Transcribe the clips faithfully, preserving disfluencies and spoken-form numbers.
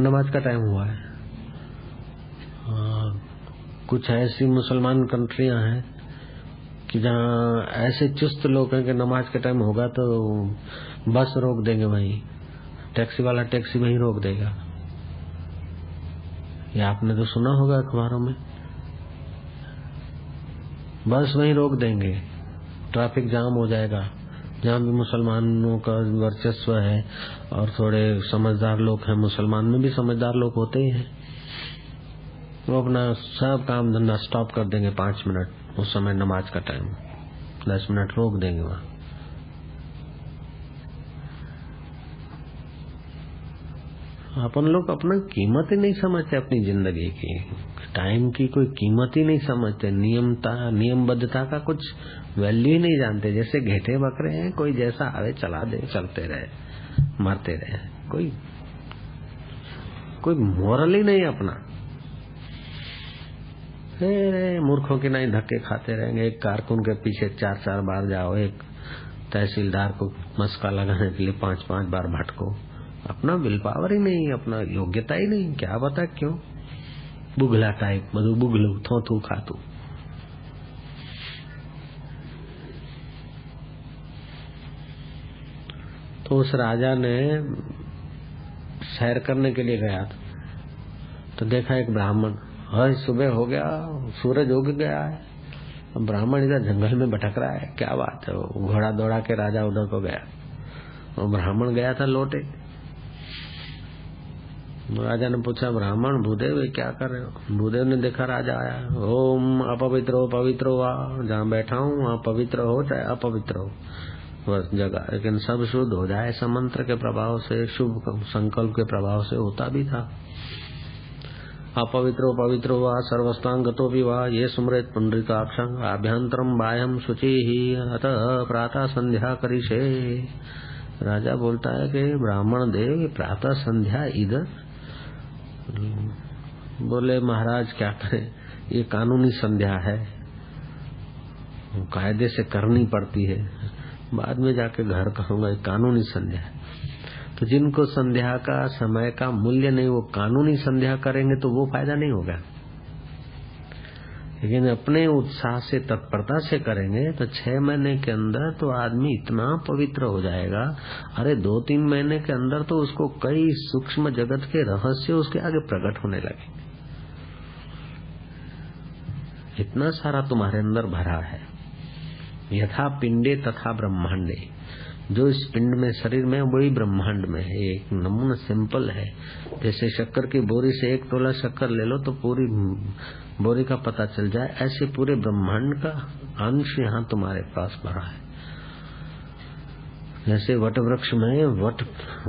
नमाज का टाइम हुआ है। और कुछ ऐसी मुसलमान कंट्रियां हैं कि जहाँ ऐसे चुस्त लोग हैं कि नमाज का टाइम होगा तो बस रोक देंगे, वहीं टैक्सी वाला टैक्सी वहीं रोक देगा। ये आपने तो सुना होगा अखबारों में, बस वहीं रोक देंगे, ट्रैफिक जाम हो जाएगा। जहाँ भी मुसलमानों का वर्चस्व है और थोड़े समझदार लोग हैं, मुसलमान में भी समझदार लोग होते ही हैं, वो अपना सब काम धंधा स्टॉप कर देंगे पांच मिनट, उस समय नमाज का टाइम दस मिनट रोक देंगे वहाँ। अपन लोग अपना कीमत ही नहीं समझते अपनी जिंदगी की, टाइम की कोई कीमत ही नहीं समझते, नियमता नियमबद्धता का कुछ वैल्यू ही नहीं जानते। जैसे घेटे बकरे हैं, कोई जैसा आवे चला दे, चलते रहे मरते रहे, कोई कोई मोरल ही नहीं अपना। अरे मूर्खों के नहीं धक्के खाते रहेंगे, एक कारकुन के पीछे चार चार बार जाओ, एक तहसीलदार को मस्का लगाने के लिए पांच पांच बार भटको। अपना विल पावर ही नहीं, अपना योग्यता ही नहीं, क्या बता क्यों बुगला टाइप, मधु बुगलू थोथू खातू। तो उस राजा ने सैर करने के लिए गया था, तो देखा एक ब्राह्मण, हर सुबह हो गया, सूरज उग गया है, ब्राह्मण इधर जंगल में भटक रहा है, क्या बात है। घोड़ा दौड़ा के राजा उधर को गया और ब्राह्मण गया था लौटे। राजा ने पूछा, ब्राह्मण भूदेव क्या कर रहे हो? भूदेव ने देखा राजा आया, ओम अपवित्र हो पवित्र हो, जहाँ बैठा हूँ वहाँ पवित्र हो चाहे अपवित्र हो बस जगह, लेकिन सब शुद्ध हो जाए। ऐसा मंत्र के प्रभाव से, शुभ संकल्प के प्रभाव से होता भी था। अपवित्रो पवित्रो वा सर्वस्तांगतो भी वा, ये सुमृत पुंडरीकाक्षं आभ्यंतरम बाह्यम शुचि ही, अतः प्रातः संध्या करिष्ये। राजा बोलता है कि ब्राह्मण देव प्रातः संध्या इधर? बोले महाराज क्या करें, ये कानूनी संध्या है, कायदे से करनी पड़ती है, बाद में जाके घर कहूंगा ये कानूनी संध्या है। तो जिनको संध्या का समय का मूल्य नहीं, वो कानूनी संध्या करेंगे तो वो फायदा नहीं होगा। लेकिन अपने उत्साह से तत्परता से करेंगे तो छह महीने के अंदर तो आदमी इतना पवित्र हो जाएगा। अरे दो तीन महीने के अंदर तो उसको कई सूक्ष्म जगत के रहस्य उसके आगे प्रकट होने लगे। इतना सारा तुम्हारे अंदर भरा है, यथा पिंडे तथा ब्रह्मांडे, जो इस पिंड में शरीर में वही ब्रह्मांड में है। एक नमूना सिंपल है, जैसे शक्कर की बोरी से एक तोला शक्कर ले लो तो पूरी बोरी का पता चल जाए, ऐसे पूरे ब्रह्मांड का अंश यहाँ तुम्हारे पास भरा है। जैसे वट वृक्ष में वट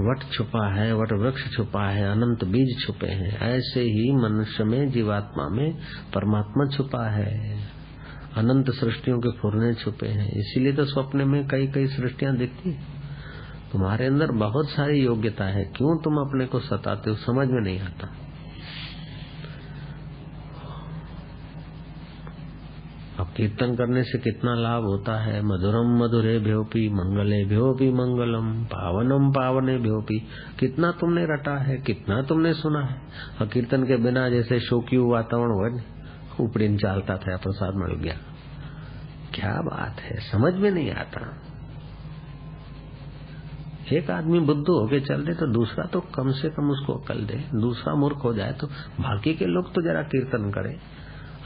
वट छुपा है, वट वृक्ष छुपा है, अनंत बीज छुपे हैं, ऐसे ही मनुष्य में जीवात्मा में परमात्मा छुपा है, अनंत सृष्टियों के फुरने छुपे हैं। इसीलिए तो स्वप्न में कई कई सृष्टियां दिखती। तुम्हारे अंदर बहुत सारी योग्यता है, क्यों तुम अपने को सताते हो, समझ में नहीं आता। अब कीर्तन करने से कितना लाभ होता है, मधुरम मधुरे भ्योपी मंगले भ्योपी मंगलम, पावनम पावने भ्योपी। कितना तुमने रटा है, कितना तुमने सुना है। और कीर्तन के बिना जैसे शोकी वातावरण हो, उपड़ीन चालता था, प्रसाद मिल गया, क्या बात है, समझ में नहीं आता। एक आदमी बुद्धू होके चल दे तो दूसरा तो कम से कम उसको अकल दे, दूसरा मूर्ख हो जाए तो बाकी के लोग तो जरा कीर्तन करें।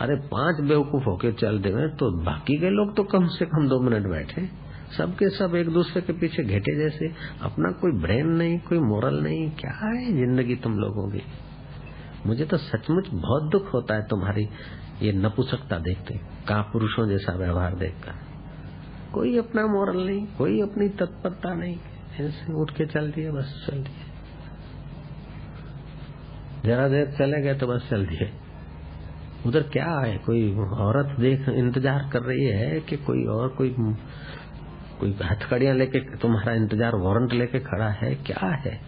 अरे पांच बेवकूफ होके चल दे तो बाकी के लोग तो कम से कम दो मिनट बैठे, सबके सब एक दूसरे के पीछे घेटे जैसे, अपना कोई ब्रेन नहीं, कोई मोरल नहीं। क्या है जिंदगी तुम लोगों की। मुझे तो सचमुच बहुत दुख होता है तुम्हारी ये नपुंसकता देखते, का पुरुषों जैसा व्यवहार देखकर, कोई अपना मोरल नहीं, कोई अपनी तत्परता नहीं, ऐसे उठ के चल दिए, बस चल दिए, जरा देर चले गए तो बस चल दिए। उधर क्या है, कोई औरत देख इंतजार कर रही है कि कोई और कोई कोई हथकड़ियां लेके तुम्हारा इंतजार, वारंट लेके खड़ा है, क्या है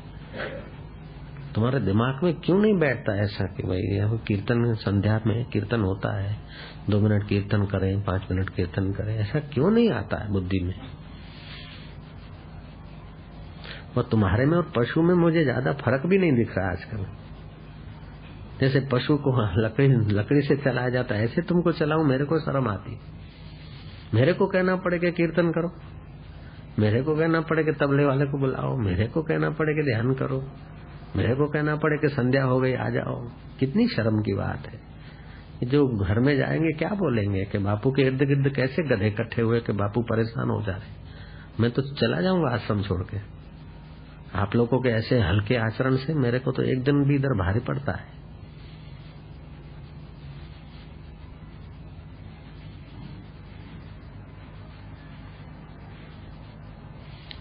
तुम्हारे दिमाग में, क्यों नहीं बैठता ऐसा कि भाई कीर्तन संध्या में कीर्तन होता है, दो मिनट कीर्तन करें, पांच मिनट कीर्तन करें, ऐसा क्यों नहीं आता है बुद्धि में। और तुम्हारे में और पशु में मुझे ज्यादा फर्क भी नहीं दिख रहा आजकल। जैसे पशु को लकड़ी लकड़ी से चलाया जाता है, ऐसे तुमको चलाऊं मेरे को शर्म आती। मेरे को कहना पड़े कि कीर्तन करो, मेरे को कहना पड़े कि तबले वाले को बुलाओ, मेरे को कहना पड़े कि ध्यान करो, मेरे को कहना पड़े कि संध्या हो गई आ जाओ। कितनी शर्म की बात है। जो घर में जाएंगे क्या बोलेंगे कि बापू के इर्द गिर्द कैसे गधे इकट्ठे हुए कि बापू परेशान हो जा रहे। मैं तो चला जाऊंगा आश्रम छोड़ के। आप लोगों के ऐसे हल्के आचरण से मेरे को तो एक दिन भी इधर भारी पड़ता है।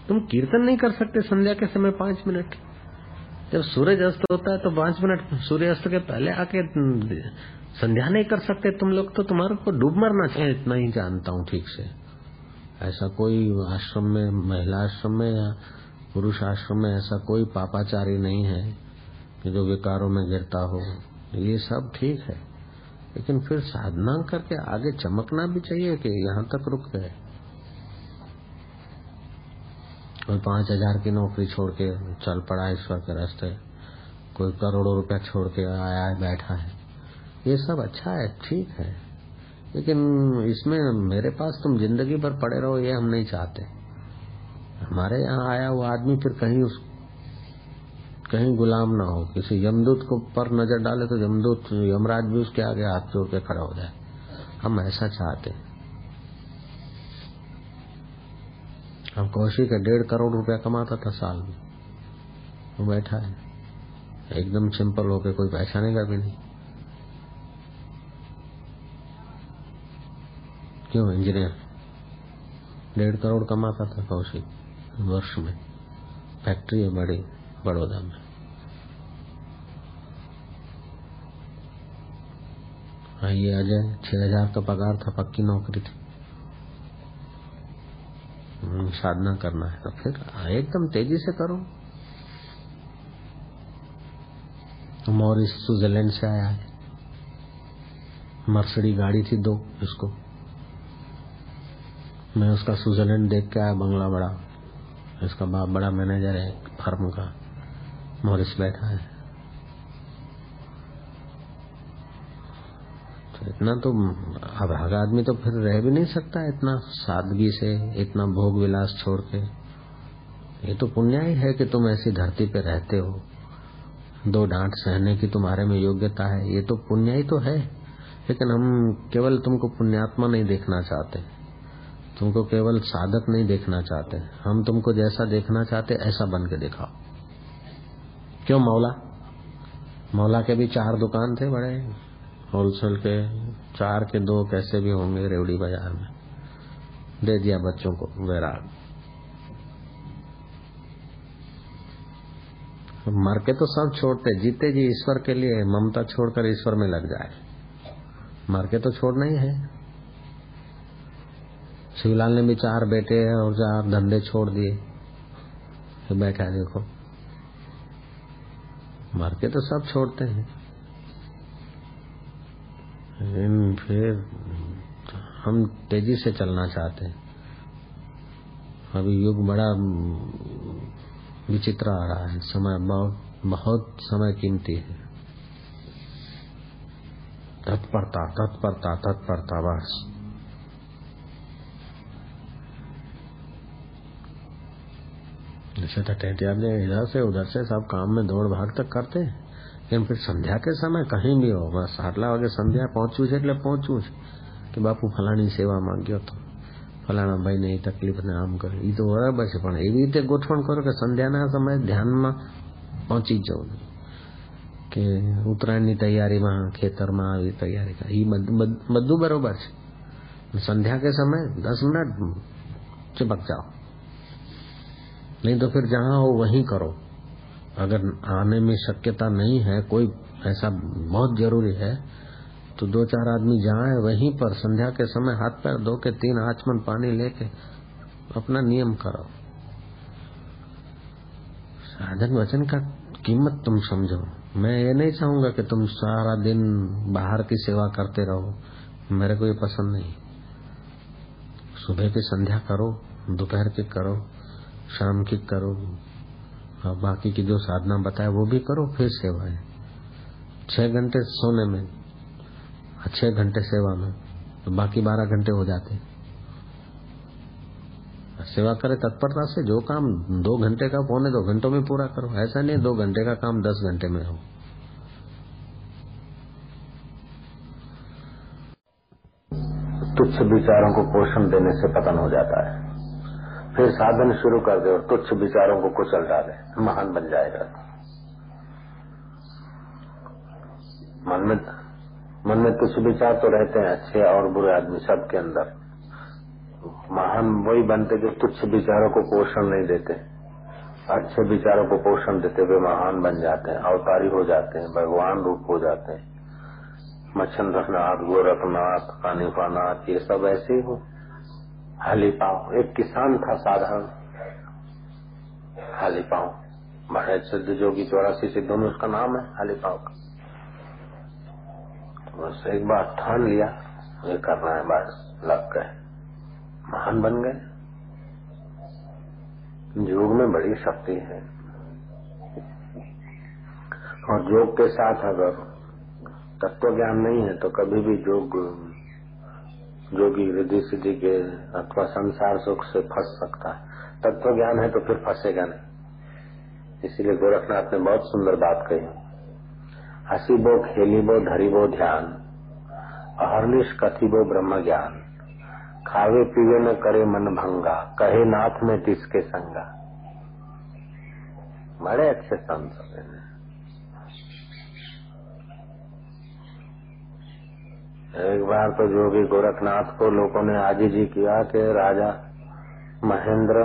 तुम कीर्तन नहीं कर सकते संध्या के समय पांच मिनट? जब सूरज अस्त होता है तो पांच मिनट सूर्यास्त के पहले आके संध्या नहीं कर सकते तुम लोग? तो तुम्हारे को डूब मरना चाहिए। इतना ही जानता हूँ ठीक से। ऐसा कोई आश्रम में, महिला आश्रम में या पुरुष आश्रम में ऐसा कोई पापाचारी नहीं है कि जो विकारों में गिरता हो। ये सब ठीक है, लेकिन फिर साधना करके आगे चमकना भी चाहिए कि यहाँ तक रुक गए। कोई पांच हजार की नौकरी छोड़ के चल पड़ा है ईश्वर के रास्ते, कोई करोड़ों रुपया छोड़ के आया है बैठा है। ये सब अच्छा है, ठीक है, लेकिन इसमें मेरे पास तुम जिंदगी भर पड़े रहो ये हम नहीं चाहते। हमारे यहाँ आया हुआ आदमी फिर कहीं उस कहीं गुलाम ना हो। किसी यमदूत को पर नजर डाले तो यमदूत यमराज भी उसके आगे हाथ जोड़ के खड़ा हो जाए। हम ऐसा चाहते हैं। अब कौशिक डेढ़ करोड़ रुपया कमाता था साल में, वो बैठा है एकदम सिंपल होके, कोई पहचानेगा भी नहीं। क्यों? इंजीनियर डेढ़ करोड़ कमाता था कौशिक वर्ष में। फैक्ट्री है बड़ी बड़ौदा में। ये अजय छह हजार का पगार था, पक्की नौकरी थी, साधना करना है तो फिर एकदम तेजी से करो। मॉरिस स्विट्जरलैंड से आया है, मर्सिडीज गाड़ी थी दो, उसको मैं उसका स्विट्जरलैंड देख के आया, बंगला बड़ा, इसका बाप बड़ा मैनेजर है फर्म का, मॉरिस बैठा है। इतना तो अभागा आदमी तो फिर रह भी नहीं सकता इतना सादगी से, इतना भोग विलास छोड़ के। ये तो पुण्य ही है कि तुम ऐसी धरती पे रहते हो। दो डांट सहने की तुम्हारे में योग्यता है, ये तो पुण्य ही तो है। लेकिन हम केवल तुमको पुण्यात्मा नहीं देखना चाहते, तुमको केवल साधक नहीं देखना चाहते, हम तुमको जैसा देखना चाहते ऐसा बन के दिखाओ। क्यों? मौला मौला के भी चार दुकान थे, बड़े होलसेल के, चार के दो कैसे भी होंगे रेवड़ी बाजार में। दे दिया बच्चों को वैराग। मर के तो सब छोड़ते, जीते जी ईश्वर के लिए ममता छोड़कर ईश्वर में लग जाए। मर के तो छोड़ना ही है। शिवलाल ने भी चार बेटे और चार धंधे छोड़ दिए, बैठा देखो। मर के तो सब छोड़ते हैं, लेकिन फिर हम तेजी से चलना चाहते हैं। अभी युग बड़ा विचित्र आ रहा है, समय बहुत बहुत समय कीमती है। तत्परता तत्परता तत्परता बस। जैसे टटेटिया ने इधर से उधर से सब काम में दौड़ भाग तक करते हैं, लेकिन फिर संध्या के समय कहीं भी हो बस आटला वागे संध्या पहुंचू छे એટલે પહોંચું છે કે બાપુ ફલાણી સેવા માંગ્યો તો ફલાણા ભાઈ ને તકલીફ ને આમ કરે। ઈ તો બરાબર છે, પણ એવી રીતે ગોઠવણ કરો કે સંધ્યાના સમય ધ્યાનમાં પહોંચી જવું, કે ઉત્તરાયણની તૈયારીમાં ખેતરમાં આવી તૈયારી કર। ઈ બધું બરાબર છે, સંધ્યા કે સમય दस મિનિટ चिपक जाओ, नहीं तो फिर जहां हो वहीं करो। अगर आने में शक्यता नहीं है, कोई ऐसा बहुत जरूरी है, तो दो चार आदमी जाए वहीं पर संध्या के समय हाथ पैर धो के तीन आचमन पानी लेके अपना नियम करो। साधन वचन का कीमत तुम समझो। मैं ये नहीं चाहूंगा कि तुम सारा दिन बाहर की सेवा करते रहो, मेरे को ये पसंद नहीं। सुबह की संध्या करो, दोपहर की करो, शाम की करो, और बाकी की जो साधना बताए वो भी करो, फिर सेवा है। छह घंटे सोने में, छह घंटे सेवा में, तो बाकी बारह घंटे हो जाते। सेवा करे तत्परता से, जो काम दो घंटे का पौने दो घंटों में पूरा करो। ऐसा नहीं दो घंटे का काम दस घंटे में हो। तुच्छ विचारों को पोषण देने से पतन हो जाता है। फिर साधन शुरू कर दे और तुच्छ विचारों को कुचल डाले, महान बन जाएगा। मन में मन में तुच्छ विचार तो रहते हैं, अच्छे और बुरे आदमी सबके अंदर। महान वही बनते जो तुच्छ विचारों को पोषण नहीं देते, अच्छे विचारों को पोषण देते हुए महान बन जाते हैं, अवतारी हो जाते हैं, भगवान रूप हो जाते हैं। मच्छंद्रनाथ, गोरखनाथ, कानिफानाथ, ये सब ऐसे ही हो। हलीपाव एक किसान था साधारण, हलीपाव महाराज सिद्ध जोगी चौरासी सिद्धों में उसका नाम है, हलीपाव का। बस एक बार ठान लिया ये करना है, बार लग गए, महान बन गए। योग में बड़ी शक्ति है, और योग के साथ अगर तत्व ज्ञान नहीं है तो कभी भी योग योगी रिद्धि सिद्धि के अथवा संसार सुख से फंस सकता है। तत्व ज्ञान है तो फिर फंसेगा नहीं। इसीलिए गोरखनाथ ने बहुत सुंदर बात कही, हसीबो खेलीबो धरीबो ध्यान, अहर्निश कथिबो ब्रह्म ज्ञान, खावे पीवे न करे मन भंगा, कहे नाथ में तिसके संगा। बड़े अच्छे संत हैं। एक बार तो जोगी गोरखनाथ को लोगों ने आजी जी किया कि राजा महेंद्र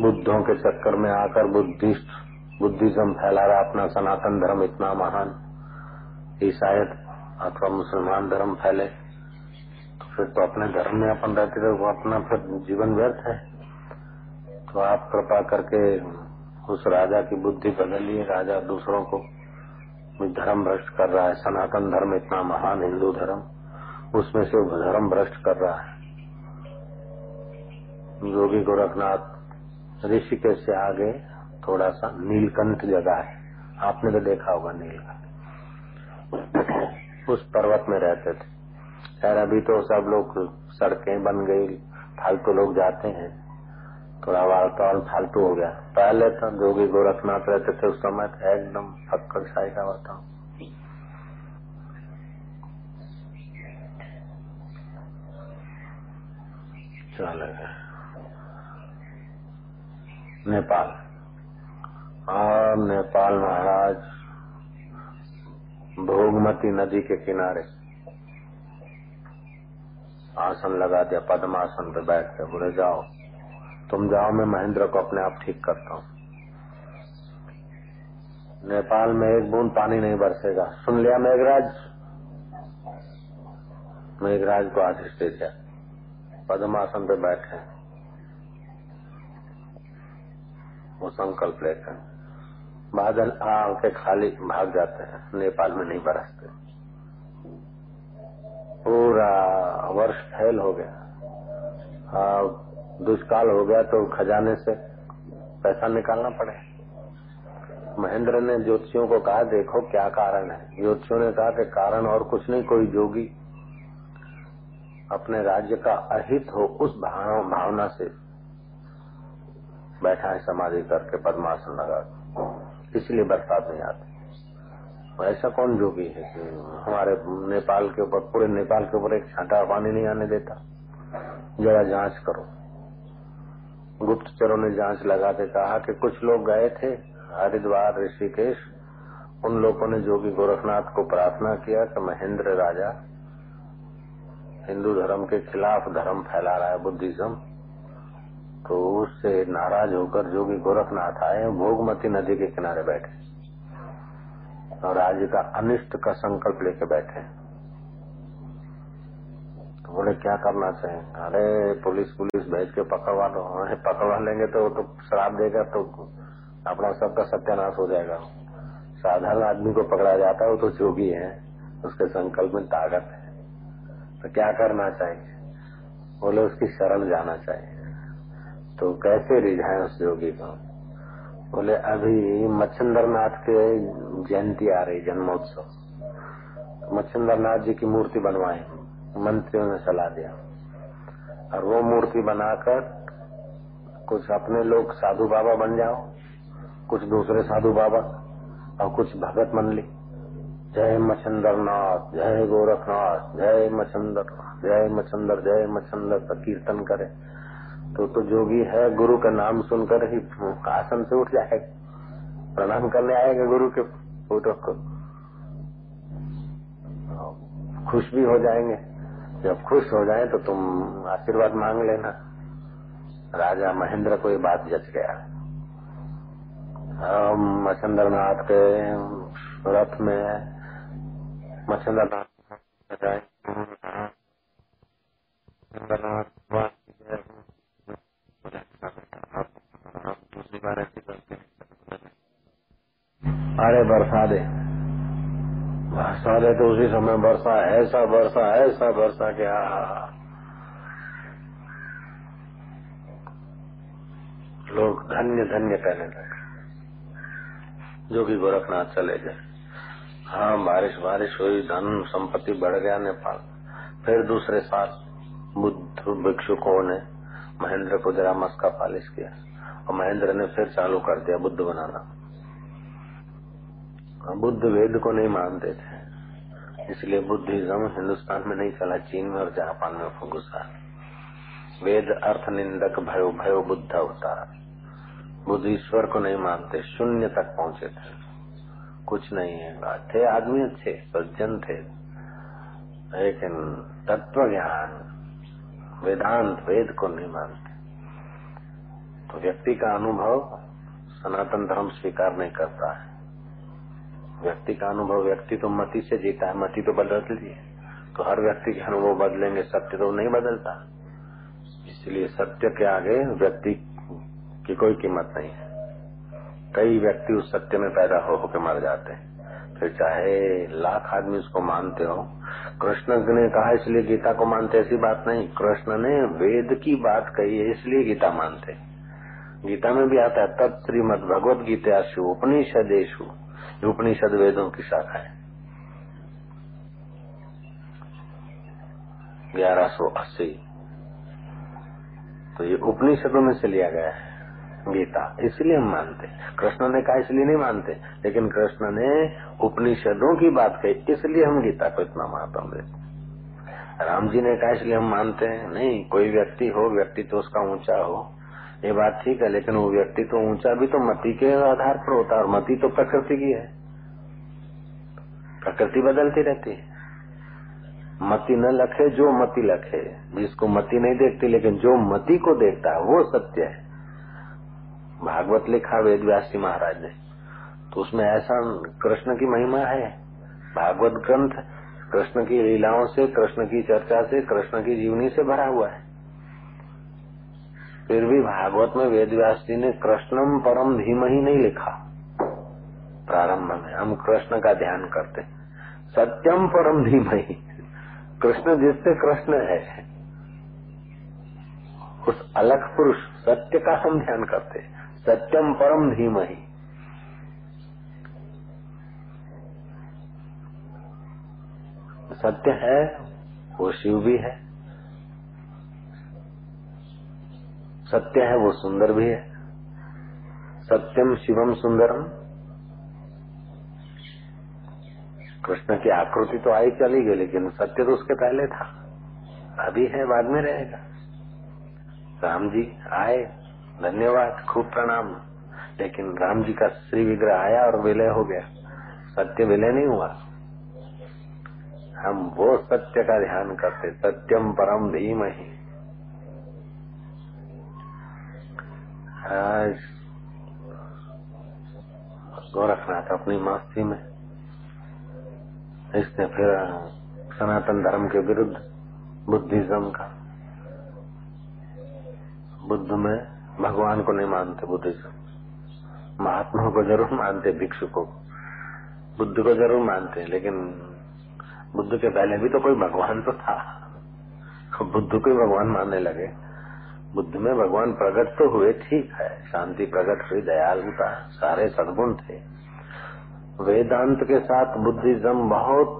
बुद्धों के चक्कर में आकर बुद्धिस्ट बुद्धिज्म फैला रहा, अपना सनातन धर्म इतना महान। ईसाईयत अथवा मुसलमान धर्म फैले फिर तो अपने धर्म में अपन रहते थे, वो अपना फिर जीवन व्यर्थ है। तो आप कृपा करके उस राजा की बुद्धि बदलिए, राजा दूसरों को धर्म भ्रष्ट कर रहा है, सनातन धर्म इतना महान हिंदू धर्म, उसमें से वो धर्म भ्रष्ट कर रहा है। योगी गोरखनाथ ऋषिकेश से आगे थोड़ा सा नीलकंठ जगह है, आपने तो देखा होगा नीलकंठ, उस पर्वत में रहते थे। खैर अभी तो सब लोग सड़कें बन गई, फालतू लोग जाते हैं, थोड़ा वातावरण फालतू हो गया। पहले तो जोगी गोरखनाथ रहते थे उस समय एकदम फक्कड़ शाही का वातावरण। चले गए नेपाल, और नेपाल महाराज भोगमती नदी के किनारे आसन लगा दिया, पद्मासन पे बैठ के। बोले जाओ तुम जाओ, मैं महेंद्र को अपने आप ठीक करता हूँ। नेपाल में एक बूंद पानी नहीं बरसेगा। सुन लिया मेघराज, मेघराज को आदेश दे दिया, पद्मासन पे बैठे वो संकल्प लेते हैं, बादल आके खाली भाग जाते हैं, नेपाल में नहीं बरसते। पूरा वर्ष फैल हो गया, दुष्काल हो गया तो खजाने से पैसा निकालना पड़े। महेंद्र ने ज्योतिषियों को कहा देखो क्या कारण है। ज्योतिषियों ने कहा कि कारण और कुछ नहीं, कोई जोगी अपने राज्य का अहित हो उस भावना से बैठा है, समाधि करके पद्मासन लगा, इसलिए बरसात नहीं आती। ऐसा कौन जोगी है कि हमारे नेपाल के ऊपर, पूरे नेपाल के ऊपर एक छांटा पानी नहीं आने देता। जरा जांच करो। गुप्तचरों ने जांच लगाते कहा कि कुछ लोग गए थे हरिद्वार ऋषिकेश, उन लोगों ने जोगी गोरखनाथ को प्रार्थना किया कि महेंद्र राजा हिंदू धर्म के खिलाफ धर्म फैला रहा है, बुद्धिज्म, तो उससे नाराज होकर जोगी गोरखनाथ आए, भोगमती नदी के किनारे बैठे और राज्य का अनिष्ट का संकल्प लेके बैठे। तो बोले क्या करना चाहिए? अरे पुलिस पुलिस भेज के पकड़वा दो, पकड़वा लेंगे तो वो तो शराब देगा तो अपना सबका सत्यानाश हो जाएगा। साधारण आदमी को पकड़ा जाता है, वो तो जोगी है, उसके संकल्प में ताकत है। तो क्या करना चाहिए? बोले उसकी शरण जाना चाहिए। तो कैसे रिझाएं उस जोगी को? बोले अभी मच्छिंद्र नाथ के जयंती आ रही, जन्मोत्सव। मच्छिंद्र नाथ जी की मूर्ति बनवाए, मंत्रियों ने सलाह दिया, और वो मूर्ति बनाकर कुछ अपने लोग साधु बाबा बन जाओ, कुछ दूसरे साधु बाबा और कुछ भगत मंडली। जय मच्छिंद्र नाथ, जय गोरखनाथ, जय मच्छिंद्र, जय मच्छिंद्र, जय मच्छिंद्र कीर्तन करे। तो तो जोगी है गुरु का नाम सुनकर ही आसन से उठ जाएगा, प्रणाम करने आएगा गुरु के फोटो को, खुश भी हो जाएंगे। जब खुश हो जाए तो तुम आशीर्वाद मांग लेना। राजा महेंद्र को ये बात जच गया। हम मच्छिंद्रनाथ के रथ में मच्छिंद्रनाथ जाए, अरे बरसा दे, बरसा दे। तो उसी समय बरसा, ऐसा बरसा, ऐसा बरसा क्या लोग धन्य धन्य कहने लगे। जो कि गोरखनाथ चले गए। हाँ, बारिश बारिश हुई, धन संपत्ति बढ़ गया नेपाल। फिर दूसरे साल बुद्ध भिक्षुकों ने महेंद्र को जरा मस्का पालिश किया, और महेंद्र ने फिर चालू कर दिया बुद्ध बनाना। बुद्ध वेद को नहीं मानते थे, इसलिए बुद्धिज्म हिंदुस्तान में नहीं चला, चीन में और जापान में घुसा। वेद अर्थ निंदक भयो भयो बुद्ध अवतार। बुद्ध ईश्वर को नहीं मानते, शून्य तक पहुंचे थे, कुछ नहीं है। थे आदमी अच्छे, सज्जन थे, लेकिन तत्व ज्ञान वेदांत वेद को नहीं मानते। तो व्यक्ति का अनुभव सनातन धर्म स्वीकार नहीं करता है। व्यक्ति का अनुभव, व्यक्ति तो मति से जीता है, मति तो बदलती है। तो हर व्यक्ति के अनुभव बदलेंगे, सत्य तो नहीं बदलता। इसलिए सत्य के आगे व्यक्ति की कोई कीमत नहीं है। कई व्यक्ति उस सत्य में पैदा हो होके मर जाते हैं, फिर चाहे लाख आदमी उसको मानते हो। कृष्ण ने कहा इसलिए गीता को मानते, ऐसी बात नहीं। कृष्ण ने वेद की बात कही है इसलिए गीता मानते। गीता में भी आता है, तत् श्रीमद् भगवद गीतासु उपनिषदेषु। उपनिषद वेदों की शाखा है। ग्यारह सौ अस्सी। तो ये उपनिषदों में से लिया गया है गीता, इसलिए हम मानते। कृष्ण ने कहा इसलिए नहीं मानते, लेकिन कृष्ण ने उपनिषदों की बात कही इसलिए हम गीता को इतना मानता हूँ। राम जी ने कहा इसलिए हम मानते हैं। नहीं, कोई व्यक्ति हो, व्यक्ति तो उसका ऊंचा हो, ये बात ठीक है, लेकिन वो व्यक्ति तो ऊंचा भी तो मति के आधार पर होता है, और मति तो प्रकृति की है। प्रकृति बदलती रहती है। मति न लखे, जो मति लखे, जिसको मति नहीं देखती, लेकिन जो मति को देखता है वो सत्य है। भागवत लिखा वेद व्यास जी महाराज ने, तो उसमें ऐसा कृष्ण की महिमा है। भागवत ग्रंथ कृष्ण की लीलाओं से, कृष्ण की चर्चा से, कृष्ण की जीवनी से भरा हुआ है। फिर भी भागवत में वेद व्यास जी ने कृष्णम परम धीमहि नहीं लिखा। प्रारंभ में हम कृष्ण का ध्यान करते, सत्यम परम धीमहि। कृष्ण जिससे कृष्ण है, उस अलग पुरुष सत्य का हम ध्यान करते, सत्यम परम धीमहि। सत्य है वो शिव भी है, सत्य है वो सुंदर भी है। सत्यम शिवम सुंदरम। कृष्ण की आकृति तो आई चली गई, लेकिन सत्य तो उसके पहले था, अभी है, बाद में रहेगा। राम जी आए, धन्यवाद, खूब प्रणाम, लेकिन राम जी का श्री विग्रह आया और विलय हो गया। सत्य विलय नहीं हुआ। हम वो सत्य का ध्यान करते, सत्यम परम धीमहि। आज गोरखनाथ अपनी मस्ती में, इसने फिर सनातन धर्म के विरुद्ध बुद्धिज्म का, बुद्ध में भगवान को नहीं मानते बुद्धिज्म, महात्माओं को जरूर मानते, भिक्षुकों को, बुद्ध को जरूर मानते, लेकिन बुद्ध के पहले भी तो कोई भगवान तो था। बुद्ध को भगवान मानने लगे, बुद्ध में भगवान प्रकट तो हुए, ठीक है, शांति प्रकट हुई, दयालुता, सारे सद्गुण थे। वेदांत के साथ बुद्धिज्म बहुत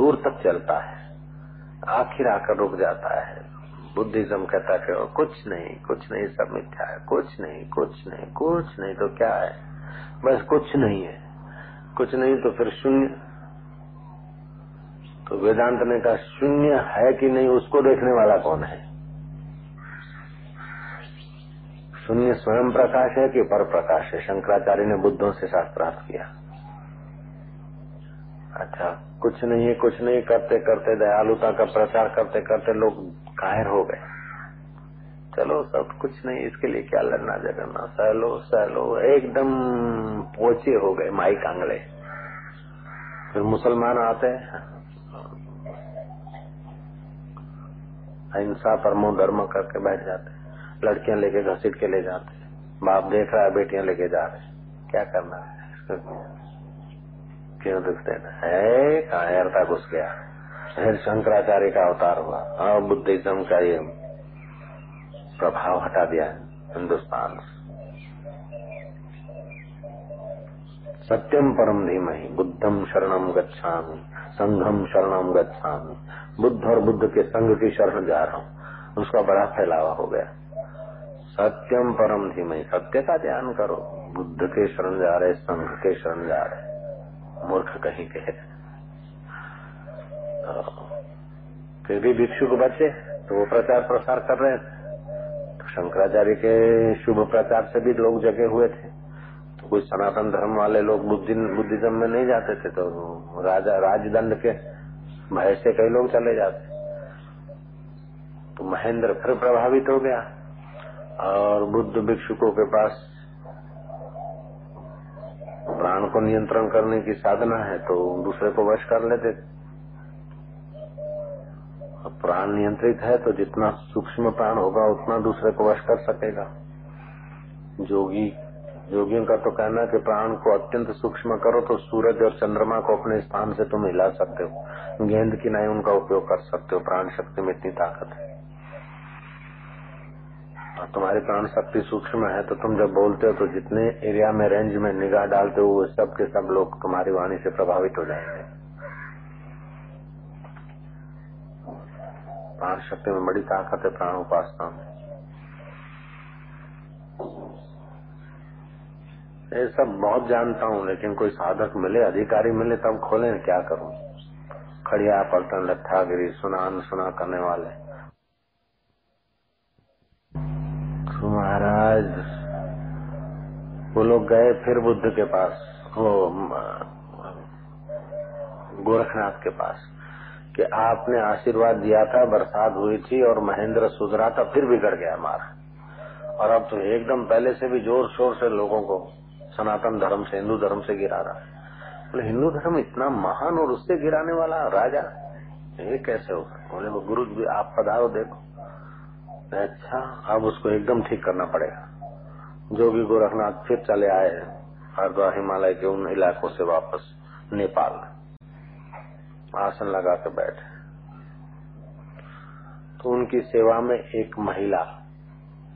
दूर तक चलता है, आखिर आकर रुक जाता है। बुद्धिज्म कहता है कुछ नहीं कुछ नहीं, सब मिथ्या है, कुछ नहीं कुछ नहीं कुछ नहीं, तो क्या है, बस कुछ नहीं है, कुछ नहीं तो फिर शून्य। तो वेदांत ने कहा शून्य है कि नहीं उसको देखने वाला कौन है? शून्य स्वयं प्रकाश है कि पर प्रकाश है? शंकराचार्य ने बुद्धों से शास्त्रार्थ किया। अच्छा, कुछ नहीं है कुछ नहीं करते करते, दयालुता का प्रचार करते करते लोग कायर हो गए। चलो सब कुछ नहीं, इसके लिए क्या लड़ना झगड़ना, सहलो सहलो, एकदम पोचे हो गए माई कांगड़े। फिर मुसलमान आते हैं, अहिंसा परमो धर्म करके बैठ जाते हैं, लड़कियां लेके घसीट के ले जाते हैं, बाप देख रहा है बेटियां लेके जा रहे हैं, क्या करना है, क्यों दुख देना है, कायर था घुस गया। फिर शंकराचार्य का अवतार हुआ और बुद्धिज्म का ये प्रभाव हटा दिया हिंदुस्तान। सत्यम परम धीमहि बुद्धम शरणम गच्छामि संघम शरणम गच्छामि। बुद्ध और बुद्ध के संघ की शरण जा रहा हूँ, उसका बड़ा फैलावा हो गया। सत्यम परम धीमहि, सत्य का ध्यान करो, बुद्ध के शरण जा रहे, संघ के शरण जा रहे, मूर्ख कहीं कहे। फिर भी भिक्षुक बचे तो वो प्रचार प्रसार कर रहे थे, तो शंकराचार्य के शुभ प्रचार से भी लोग जगे हुए थे। कोई सनातन धर्म वाले लोग बुद्धिज्म में नहीं जाते थे, तो राजा राजदंड के भय से कई लोग चले जाते। तो महेंद्र फिर प्रभावित हो गया और बुद्ध भिक्षुकों के पास प्राण को नियंत्रण करने की साधना है, तो दूसरे को वश कर लेते। प्राण नियंत्रित है तो जितना सूक्ष्म प्राण होगा उतना दूसरे को वश कर सकेगा। जोगी योगियों का तो कहना है कि प्राण को अत्यंत सूक्ष्म करो तो सूरज और चंद्रमा को अपने स्थान से तुम हिला सकते हो, गेंद की नाई उनका उपयोग कर सकते हो, प्राण शक्ति में इतनी ताकत है। और तुम्हारी प्राण शक्ति सूक्ष्म है तो तुम जब बोलते हो तो जितने एरिया में रेंज में निगाह डालते हो वो सब के सब लोग तुम्हारी वाणी से प्रभावित हो जाएंगे। प्राण शक्ति में बड़ी ताकत है, प्राण उपासना में। ये सब बहुत जानता हूँ, लेकिन कोई साधक मिले, अधिकारी मिले तब खोले, क्या करूँ। खड़िया पलटन लट्ठागिरी सुनान सुना करने वाले। तो महाराज वो लोग गए फिर बुद्ध के पास, वो गोरखनाथ के पास, कि आपने आशीर्वाद दिया था, बरसात हुई थी और महेंद्र सुधरा था, फिर बिगड़ गया हमारा, और अब तो एकदम पहले से भी जोर शोर से लोगों को सनातन धर्म से हिंदू धर्म से गिरा रहा है। बोले हिंदू धर्म इतना महान और उससे गिराने वाला राजा, ये कैसे हो? बोले वो गुरु जी आप पधारो देखो। अच्छा, अब उसको एकदम ठीक करना पड़ेगा। जोगी गोरखनाथ फिर चले आए हरिद्वार हिमालय के उन इलाकों से वापस नेपाल, आसन लगा के बैठे। तो उनकी सेवा में एक महिला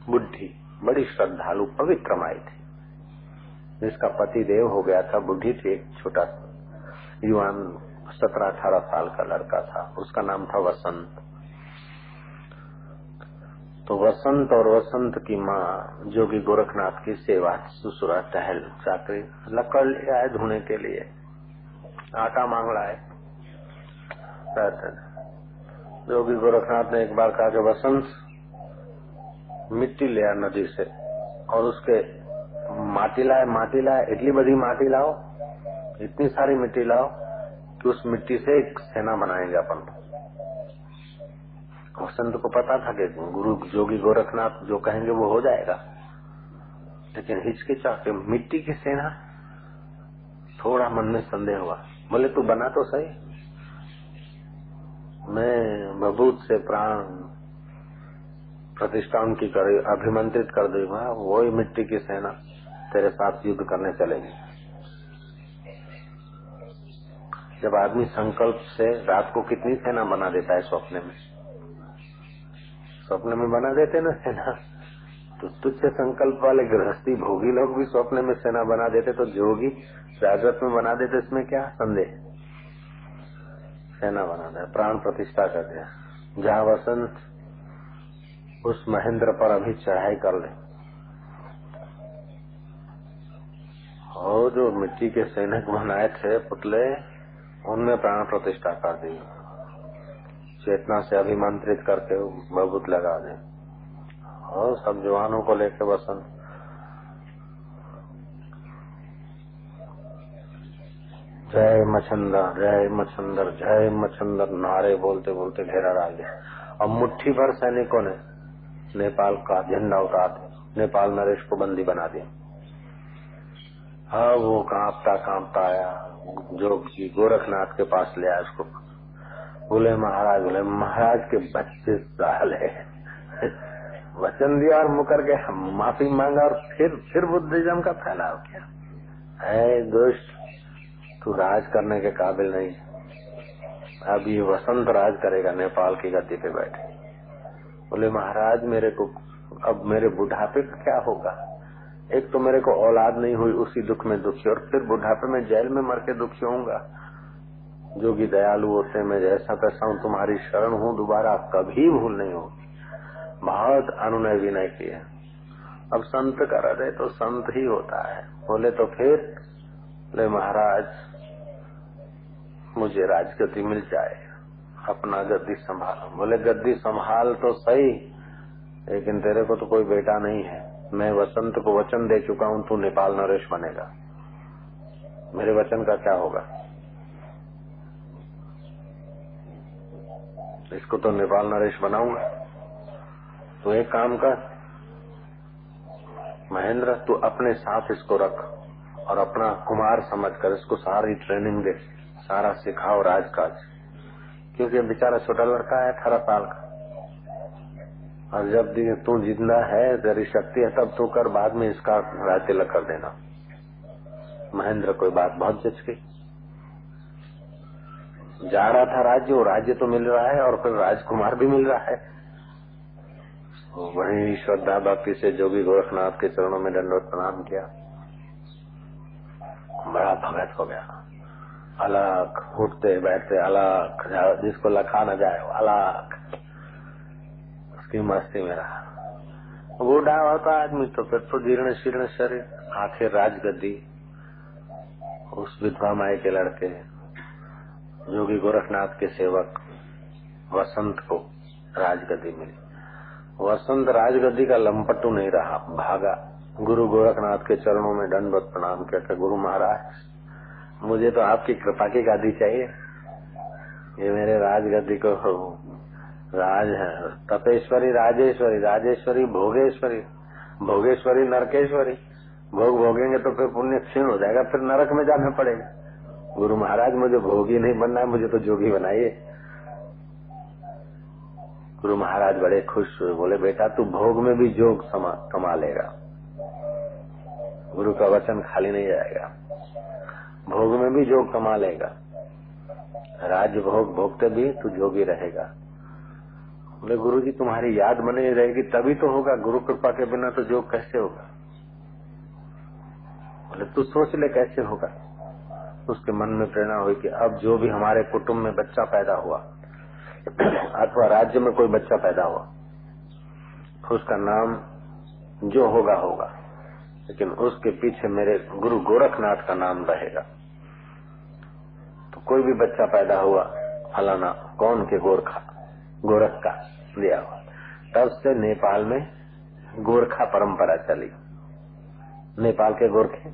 बुद्धि बड़ी श्रद्धालु पवित्रम आई थी, जिसका पति देव हो गया था, बुद्धि थी, एक छोटा युवान सत्रह अठारह साल का लड़का था, उसका नाम था वसंत। तो वसंत और वसंत की माँ जोगी गोरखनाथ की सेवा ससुरा टहल चाकरी, लकड़ ले आए धोने के लिए, आटा मांग लाए। जोगी गोरखनाथ ने एक बार कहा कि वसंत मिट्टी ले आ नदी से, और उसके माटी लाए माटी लाए इतनी बड़ी माटी लाओ, इतनी सारी मिट्टी लाओ कि उस मिट्टी से एक सेना बनाएंगे अपन। वसंत को पता था कि गुरु जोगी गोरखनाथ जो कहेंगे वो हो जाएगा, लेकिन हिचकिचा के मिट्टी की सेना, थोड़ा मन में संदेह हुआ। बोले तू बना तो सही, मैं बबूत से प्राण प्रतिष्ठा उनकी कर अभिमंत्रित कर दी, वो ही मिट्टी की सेना तेरे साथ युद्ध करने चलेगी। जब आदमी संकल्प से रात को कितनी सेना बना देता है स्वप्ने में, स्वप्न में बना देते ना सेना, तो तुच्छ संकल्प वाले गृहस्थी भोगी लोग भी स्वप्न में सेना बना देते, तो जोगी जागृत में बना देते, इसमें क्या संदेह। सेना बना दे, प्राण प्रतिष्ठा कर दे, जहाँ वसंत उस महेंद्र पर अभी चढ़ाई कर ले। और जो मिट्टी के सैनिक बनाए थे पुतले, उनमें प्राण प्रतिष्ठा कर दी, चेतना से अभिमंत्रित करके बबूत लगा दे, और सब जवानों को लेके वसंत जय मच्छंदर जय मच्छंदर जय मच्छंदर नारे बोलते बोलते घेरा डाल दिया। और मुट्ठी भर सैनिकों ने नेपाल का झंडा उतार दिया, नेपाल नरेश को बंदी बना दिया। हाँ, वो कांपता कांपता आया, जोगी गोरखनाथ के पास ले आया उसको। बोले महाराज, बोले महाराज के बच्चे साल है, वचन दिया और मुकर के माफी मांगा, और फिर फिर बुद्धिज्म का फैलाव किया। ऐ दुष्ट, तू राज करने के काबिल नहीं, अब ये वसंत राज करेगा नेपाल की गद्दी पे बैठे। बोले महाराज, मेरे को अब मेरे बुढ़ापे का क्या होगा, एक तो मेरे को औलाद नहीं हुई, उसी दुख में दुखी, और फिर बुढ़ापे में जेल में मर के दुखी होऊंगा। जोगी दयालु होते, मैं जैसा कैसा हूँ तुम्हारी शरण हूँ, दोबारा कभी भूल नहीं होगी। बहुत अनुनय विनय किया। अब संत का हृदय तो संत ही होता है। बोले तो फिर, बोले महाराज मुझे राजगद्दी मिल जाए, अपना गद्दी संभालो। बोले गद्दी संभाल तो सही, लेकिन तेरे को तो कोई बेटा नहीं है, मैं वसंत को वचन दे चुका हूँ, तू नेपाल नरेश बनेगा, मेरे वचन का क्या होगा। इसको तो नेपाल नरेश बनाऊंगा, तो एक काम कर महेंद्र, तू अपने साथ इसको रख और अपना कुमार समझ कर इसको सारी ट्रेनिंग दे, सारा सिखाओ राजकाज, क्योंकि बेचारा छोटा लड़का है अठारह साल का। और जब तू जिंदा है, तेरी शक्ति है, तब तू कर, बाद में इसका राजतिलक कर देना। महेंद्र कोई बात बहुत जचकी, जा रहा था राज्य, वो राज्य तो मिल रहा है और फिर राजकुमार भी मिल रहा है। वहीं श्रद्धा भक्ति से जोगी गोरखनाथ के चरणों में दंडवत प्रणाम किया, बड़ा भगत हो गया। अलग उठते बैठते अलग, जिसको लखा न जाए अलग, उसकी मस्ती में रहा। बूढ़ा होता आदमी तो फिर तो जीर्ण शीर्ण शरीर, आखिर राजगद्दी उस विधवा माई के लड़के जोगी गोरखनाथ के सेवक वसंत को राजगद्दी मिली। वसंत राजगद्दी का लंपटू नहीं रहा, भागा गुरु गोरखनाथ के चरणों में दंडवत प्रणाम करके, गुरु महाराज मुझे तो आपकी कृपा की गादी चाहिए, ये मेरे राजगद्दी को राज है, तपेश्वरी राजेश्वरी, राजेश्वरी भोगेश्वरी, भोगेश्वरी नरकेश्वरी, भोग भोगेंगे तो फिर पुण्य क्षीण हो जाएगा, फिर नरक में जाना पड़ेगा। गुरु महाराज मुझे भोगी नहीं बनना है, मुझे तो जोगी बनाइए। गुरु महाराज बड़े खुश हुए, बोले बेटा तू भोग में भी जोग कमा लेगा, गुरु का वचन खाली नहीं जाएगा, भोग में भी जोग कमा लेगा, राज भोग भोगते भी तू जोगी रहेगा। बोले गुरु जी तुम्हारी याद बनी रहेगी तभी तो होगा, गुरु कृपा के बिना तो जोग कैसे होगा। बोले तू सोच ले कैसे होगा। उसके मन में प्रेरणा हुई कि अब जो भी हमारे कुटुंब में बच्चा पैदा हुआ अथवा राज्य में कोई बच्चा पैदा हुआ, उसका नाम जो होगा होगा, लेकिन उसके पीछे मेरे गुरु गोरखनाथ का नाम रहेगा। तो कोई भी बच्चा पैदा हुआ फलाना कौन के गोरखा, गोरख का दिया हुआ। तब से नेपाल में गोरखा परंपरा चली, नेपाल के गोरखे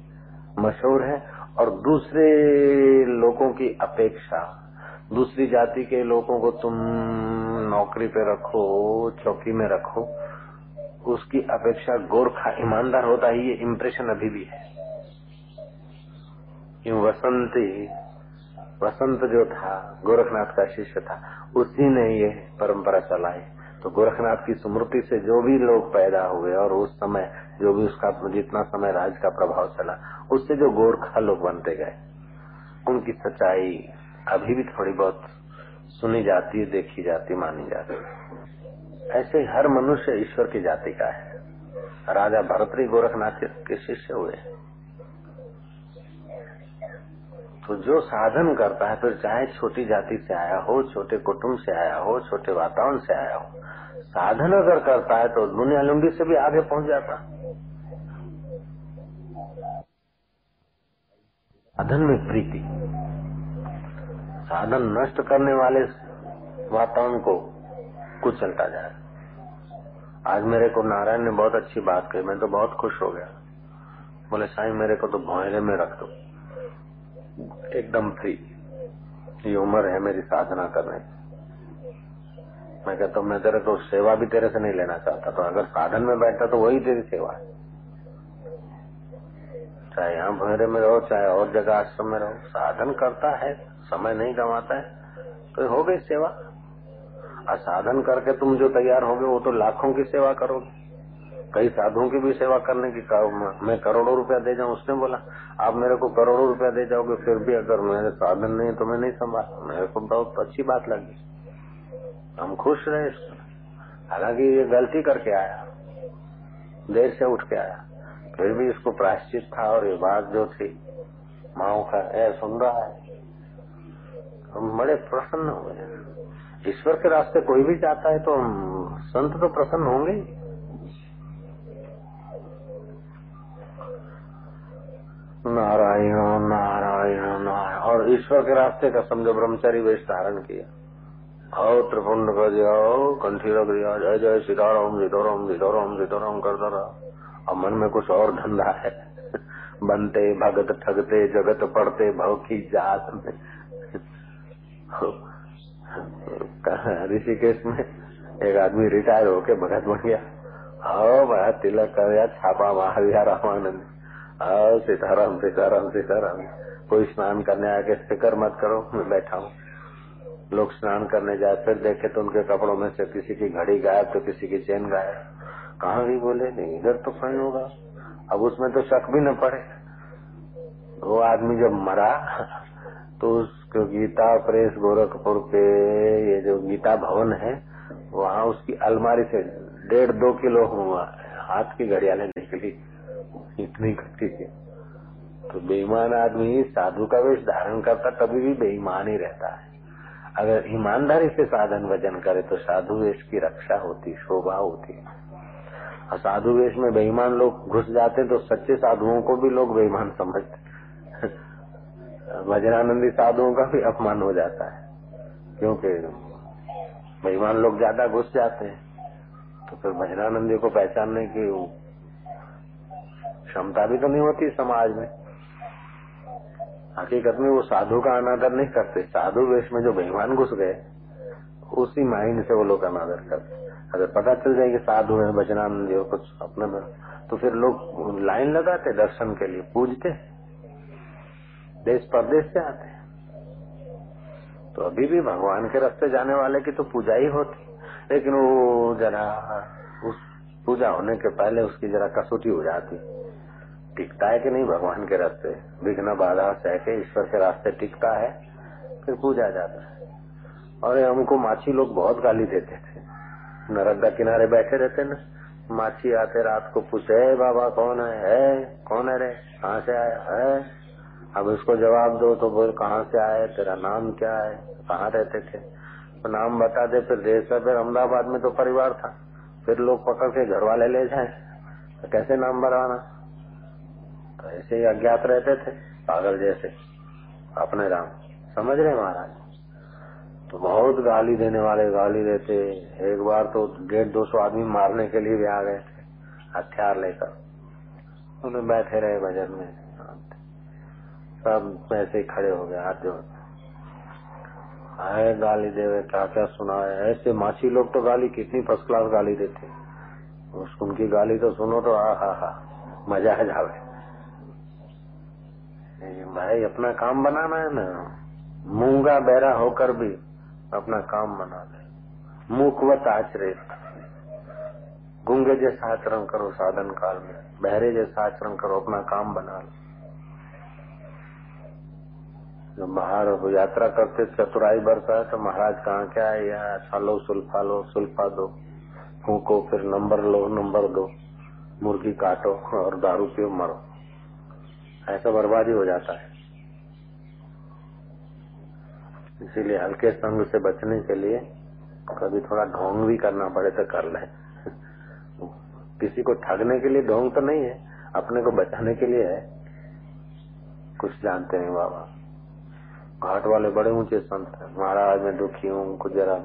मशहूर है। और दूसरे लोगों की अपेक्षा, दूसरी जाति के लोगों को तुम नौकरी पे रखो, चौकी में रखो, उसकी अपेक्षा गोरखा ईमानदार होता है, ये इम्प्रेशन अभी भी है। यूं वसंती वसंत जो था गोरखनाथ का शिष्य था, उसी ने ये परंपरा चलाई। तो गोरखनाथ की स्मृति से जो भी लोग पैदा हुए और उस समय जो भी उसका जितना समय राज का प्रभाव चला, उससे जो गोरखा लोग बनते गए, उनकी सच्चाई अभी भी थोड़ी बहुत सुनी जाती है, देखी जाती, मानी जाती है। ऐसे ही हर मनुष्य ईश्वर की जाति का है। राजा भरतरी गोरखनाथ के शिष्य हुए। तो जो साधन करता है, फिर चाहे छोटी जाति से आया हो, छोटे कुटुंब से आया हो, छोटे वातावरण से आया हो, साधन अगर करता है तो दुनिया लुंडी से भी आगे पहुंच जाता। साधन में प्रीति, साधन नष्ट करने वाले वातावरण को कुचलता जाए। आज मेरे को नारायण ने बहुत अच्छी बात कही, मैं तो बहुत खुश हो गया। बोले साईं मेरे को तो भौंयरे में रख दो, एकदम फ्री। ये उम्र है मेरी साधना करने। मैं कहता हूँ मैं तेरे को सेवा भी तेरे से नहीं लेना चाहता, तो अगर साधन में बैठता तो वही तेरी सेवा है। चाहे यहाँ भौंयरे में रहो, चाहे और जगह आश्रम में रहो, साधन करता है, समय नहीं गंवाता है, तो हो गई सेवा। और साधन करके तुम जो तैयार होगे वो तो लाखों की सेवा करोगे। कई साधुओं की भी सेवा करने की मैं करोड़ों रुपया दे जाऊं। उसने बोला आप मेरे को करोड़ों रुपया दे जाओगे, फिर भी अगर मेरे साधन नहीं तो मैं नहीं संभाल। मेरे को बहुत अच्छी बात लगी, हम खुश रहे। हालांकि ये गलती करके आया, देर से उठ के आया, फिर भी इसको प्रायश्चित था। और ये बात जो थी माओ का ऐ सुन रहा है, हम बड़े प्रसन्न हुए। ईश्वर के रास्ते कोई भी जाता है तो संत तो प्रसन्न होंगे। नारायण नारायण नारायण। और ईश्वर के रास्ते का समझो ब्रह्मचारी वेश धारण किया, आओ त्रिपुंड कर जाओ, कंठी रख दिया, जय जय सीताराम सीताराम सीताराम सीताराम करता रहा। और मन में कुछ और धंधा है, बनते भगत ठगते जगत पढ़ते भव की जात में। ऋषिकेश में एक आदमी रिटायर होके भगत बन गया। आओ बड़ा तिलक कर दिया, छापा मार दिया रामानंद, आओ सीताराम सीताराम सीताराम। कोई स्नान करने आके फिक्र मत करो, मैं बैठा हूँ। लोग स्नान करने जाए, फिर देखे तो उनके कपड़ों में से किसी की घड़ी गायब तो किसी की चेन गायब। कहाँ भी बोले नहीं, इधर तो कहीं होगा। अब उसमें तो शक भी न पड़े। वो आदमी जब मरा तो उसको गीता प्रेस गोरखपुर के ये जो गीता भवन है वहाँ उसकी अलमारी से डेढ़ दो किलो हुआ हाथ की घड़ियां निकली, इतनी इकट्ठी थी। तो बेईमान आदमी साधु का वेश धारण करता तभी भी बेईमान ही रहता है। अगर ईमानदारी से साधन भजन करे तो साधु वेश की रक्षा होती, शोभा होती। और साधु वेश में बेईमान लोग घुस जाते तो सच्चे साधुओं को भी लोग बेईमान समझते, भजनानंदी साधुओं का भी अपमान हो जाता है, क्योंकि बेईमान लोग ज्यादा घुस जाते हैं। तो फिर भजनानंदी को पहचानने की क्षमता भी तो नहीं होती समाज में। हकीकत में वो साधु का अनादर नहीं करते, साधु वेश में जो बेईमान घुस गए उसी माइंड से वो लोग अनादर करते। अगर पता चल जाए कि साधु है भजनानंदी और कुछ अपने में, तो फिर लोग लाइन लगाते दर्शन के लिए, पूजते, देश परदेश से आते हैं। तो अभी भी भगवान के रास्ते जाने वाले की तो पूजा ही होती, लेकिन वो जरा उस पूजा होने के पहले उसकी जरा कसौटी हो जाती, टिकता है कि नहीं भगवान के रास्ते। विघ्न बाधा सह के ईश्वर के रास्ते टिकता है, फिर पूजा जाता है। और हमको माछी लोग बहुत गाली देते थे। नर्मदा किनारे बैठे रहते ना, माछी आते रात को पूछे बाबा कौन है, है कौन है रे, कहाँ से आया है। अब उसको जवाब दो तो बोल कहाँ से आए, तेरा नाम क्या है, कहाँ रहते थे, तो नाम बता दे। फिर देश से फिर अहमदाबाद में तो परिवार था, फिर लोग पकड़ के घर वाले ले जाए, तो कैसे नाम भरवाना। तो ऐसे ही अज्ञात रहते थे पागल जैसे अपने राम, समझ रहे महाराज। तो बहुत गाली देने वाले गाली देते। एक बार तो डेढ़ दो सौ आदमी मारने के लिए भी आ गए थे हथियार लेकर। उन्हें तो बैठे रहे भजन में, सब ऐसे ही खड़े हो गए, हाथ जोड़ आए, गाली देवे, क्या क्या सुना है। ऐसे माछी लोग तो गाली कितनी फर्स्ट क्लास गाली देते, उसको उनकी गाली तो सुनो तो आ हा हा मजा आ जावे। भाई अपना काम बनाना है ना, मूंगा बहरा होकर भी अपना काम बना ले। मूकवत आचरे, गूंगे जैसा आचरण करो साधन काल में, बहरे जैसा आचरण करो, अपना काम बना लो। जो बाहर यात्रा करते चतुराई बरसा तो महाराज कहाँ क्या है, या छालो सुल्फा लो, सुल्फा दो, फूको, फिर नंबर लो, नंबर दो, मुर्गी काटो और दारू पियो, मरो, ऐसा बर्बादी हो जाता है। इसीलिए हल्के संग से बचने के लिए कभी थोड़ा ढोंग भी करना पड़े तो कर ले। किसी को ठगने के लिए ढोंग तो नहीं है, अपने को बचाने के लिए है। कुछ जानते नहीं बाबा, घाट वाले बड़े ऊंचे संत हैं, महाराज मैं दुखी हूँ, कुछ जरा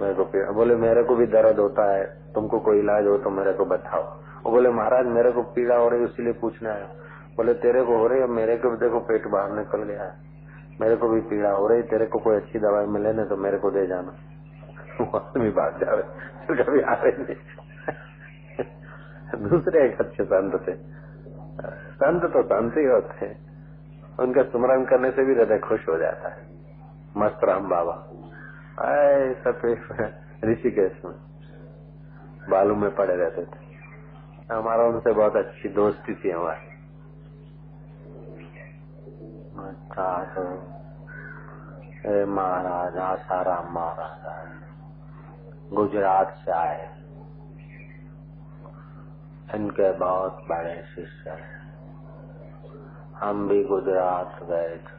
मेरे को पीड़ा, बोले मेरे को भी दर्द होता है, तुमको कोई इलाज हो तो मेरे को बताओ। वो बोले महाराज मेरे को पीड़ा हो रही है इसीलिए पूछने आया। बोले तेरे को हो रही है, मेरे को देखो पेट बाहर निकल गया है, मेरे को भी पीड़ा हो रही, तेरे को कोई अच्छी दवाई मिले ना तो मेरे को दे जाना। भी बात जावे कभी आवे नहीं। दूसरे एक अच्छे संत थे, संत तो संत ही होते हैं, उनका स्मरण करने से भी हृदय खुश हो जाता है। मस्त राम बाबा आए सब ऋषिकेश में बालू में पड़े रहते थे। हमारा उनसे बहुत अच्छी दोस्ती थी हमारी। अच्छा महाराज आसाराम महाराज गुजरात से आए, इनके बहुत बड़े शिष्य हैं। हम भी गुजरात गए थे,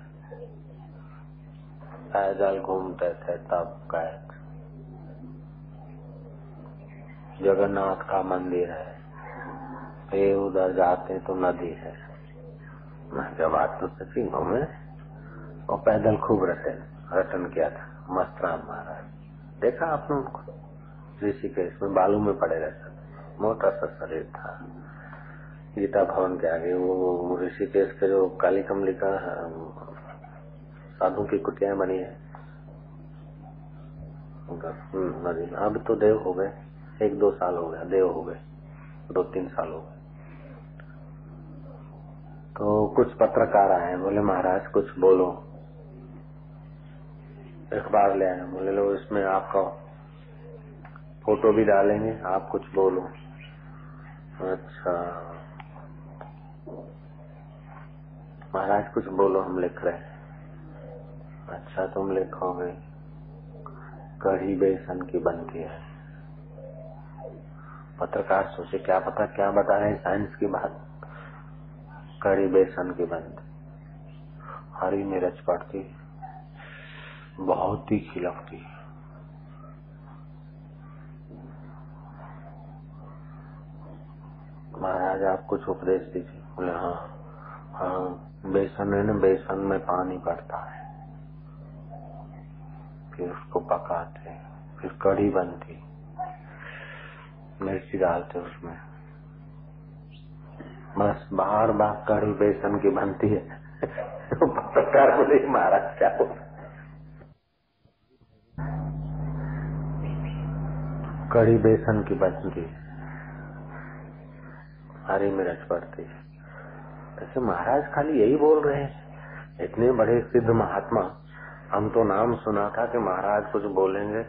पैदल घूमते थे तब गए थे। जगन्नाथ का मंदिर है, ये उधर जाते तो नदी है, जब बात तो सची गाँव में, और पैदल खूब रटे रटन किया था। मस्त राम महाराज देखा आपने उनको ऋषिकेश में बालू में पड़े रहते थे, मोटा सा शरीर था। गीता भवन के आगे वो ऋषिकेश के जो काली कमली का साधु की कुटिया बनी है, अब तो देव हो गए, एक दो साल हो गया देव हो गए, दो तीन साल हो गए। तो कुछ पत्रकार आए, बोले महाराज कुछ बोलो। अखबार ले आए, बोले लो इसमें आपका फोटो भी डालेंगे, आप कुछ बोलो। अच्छा महाराज कुछ बोलो, हम लिख रहे हैं। अच्छा तुम लिखोगे, कढ़ी बेसन की बनती है। पत्रकार सोचे क्या पता क्या बता रहे हैं, साइंस की बात। कढ़ी बेसन की बनती, हरी मिर्च पड़ती, बहुत तीखी लगती, महाराज आप कुछ उपदेश दीजिए। बोले हाँ हाँ बेसन है ना, बेसन में पानी पड़ता है, फिर उसको पकाते हैं, फिर कढ़ी बनती, मिर्ची डालते उसमें, बस बार बार कढ़ी बेसन की बनती है। पत्रकार बोले महाराज क्या हो, कढ़ी बेसन की बनती, हरी मिर्च पड़ती। ऐसे महाराज खाली यही बोल रहे हैं, इतने बड़े सिद्ध महात्मा। हम तो नाम सुना था कि महाराज कुछ बोलेंगे,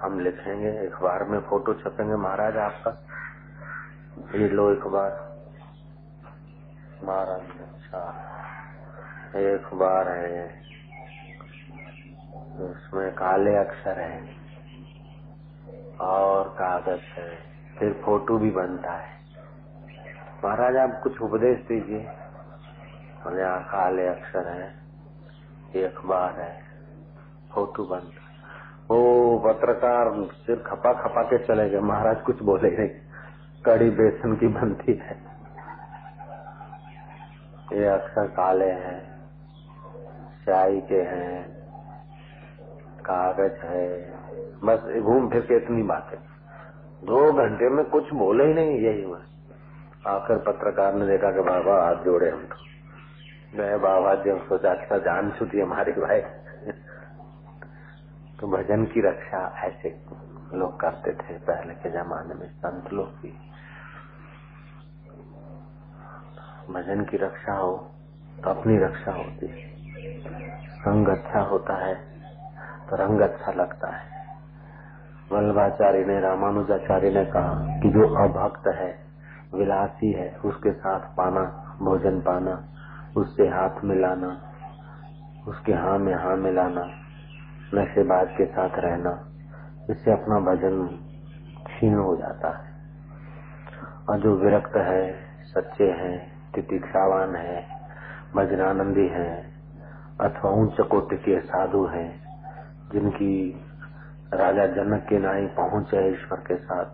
हम लिखेंगे, अखबार में फोटो छपेंगे महाराज आपका, ये लो अखबार। महाराज अच्छा ये अखबार है, उसमें काले अक्षर है और कागज है, फिर फोटो भी बनता है। महाराज आप कुछ उपदेश दीजिए। बोले यहाँ काले अक्षर है, ये अखबार है, फोटो बंद। वो पत्रकार सिर खपा खपा के चले गए, महाराज कुछ बोले नहीं, कड़ी बेसन की बनती है, ये अक्षर काले हैं, स्याही के हैं, कागज है, बस घूम फिर के इतनी बातें। दो घंटे में कुछ बोले ही नहीं, यही हुआ। आखिर पत्रकार ने देखा कि बाबा हाथ जोड़े हम तो, मैं बाबा जी हम सोचा अच्छा जान छूटी हमारे भाई। तो भजन की रक्षा ऐसे लोग करते थे पहले के जमाने में, संत लोग भी। भजन की रक्षा हो तो अपनी रक्षा होती है। संग अच्छा होता है तो रंग अच्छा लगता है। वल्लभाचार्य ने, रामानुजाचार्य ने कहा कि जो अभक्त है, विलासी है, उसके साथ पाना, भोजन पाना, उससे हाथ मिलाना, उसके हाँ में हाँ मिलाना, नशेबाज के साथ रहना, इससे अपना भजन क्षीण हो जाता है। और जो विरक्त है, सच्चे हैं, तितिक्षावान है, वज्रानंदी है अथवा उच्च कोटि के साधु हैं, जिनकी राजा जनक के नाई पहुंच है ईश्वर के साथ,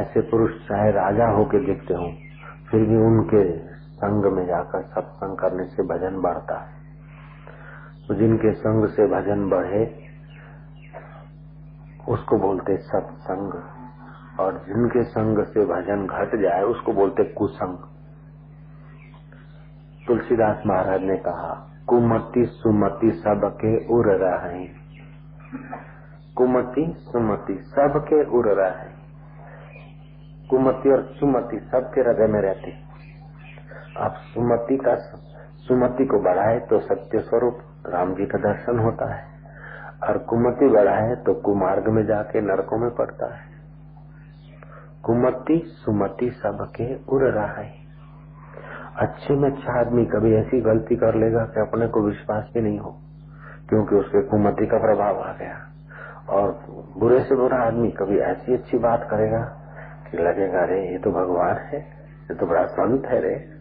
ऐसे पुरुष चाहे राजा होके दिखते हों, फिर भी उनके संग में जाकर सत्संग करने से भजन बढ़ता है। तो जिनके संग से भजन बढ़े उसको बोलते सत्संग, और जिनके संग से भजन घट जाए उसको बोलते कुसंग। तुलसीदास महाराज ने कहा, कुमति सुमति सबके उर रहे, कुमति सुमति सबके उर रहे। कुमति और सुमति सबके हृदय में रहती। आप सुमति का सुमति को बढ़ाए तो सत्य स्वरूप राम जी का दर्शन होता है, और कुमति बढ़ाए तो कुमार्ग में जाके नरकों में पड़ता है। कुमति सुमति सबके उर रहे। अच्छे में अच्छा आदमी कभी ऐसी गलती कर लेगा कि अपने को विश्वास भी नहीं हो, क्योंकि उसके कुमति का प्रभाव आ गया। और बुरे से बुरा आदमी कभी ऐसी अच्छी बात करेगा कि लगेगा, अरे ये तो भगवान है, ये तो बड़ा संत है रे।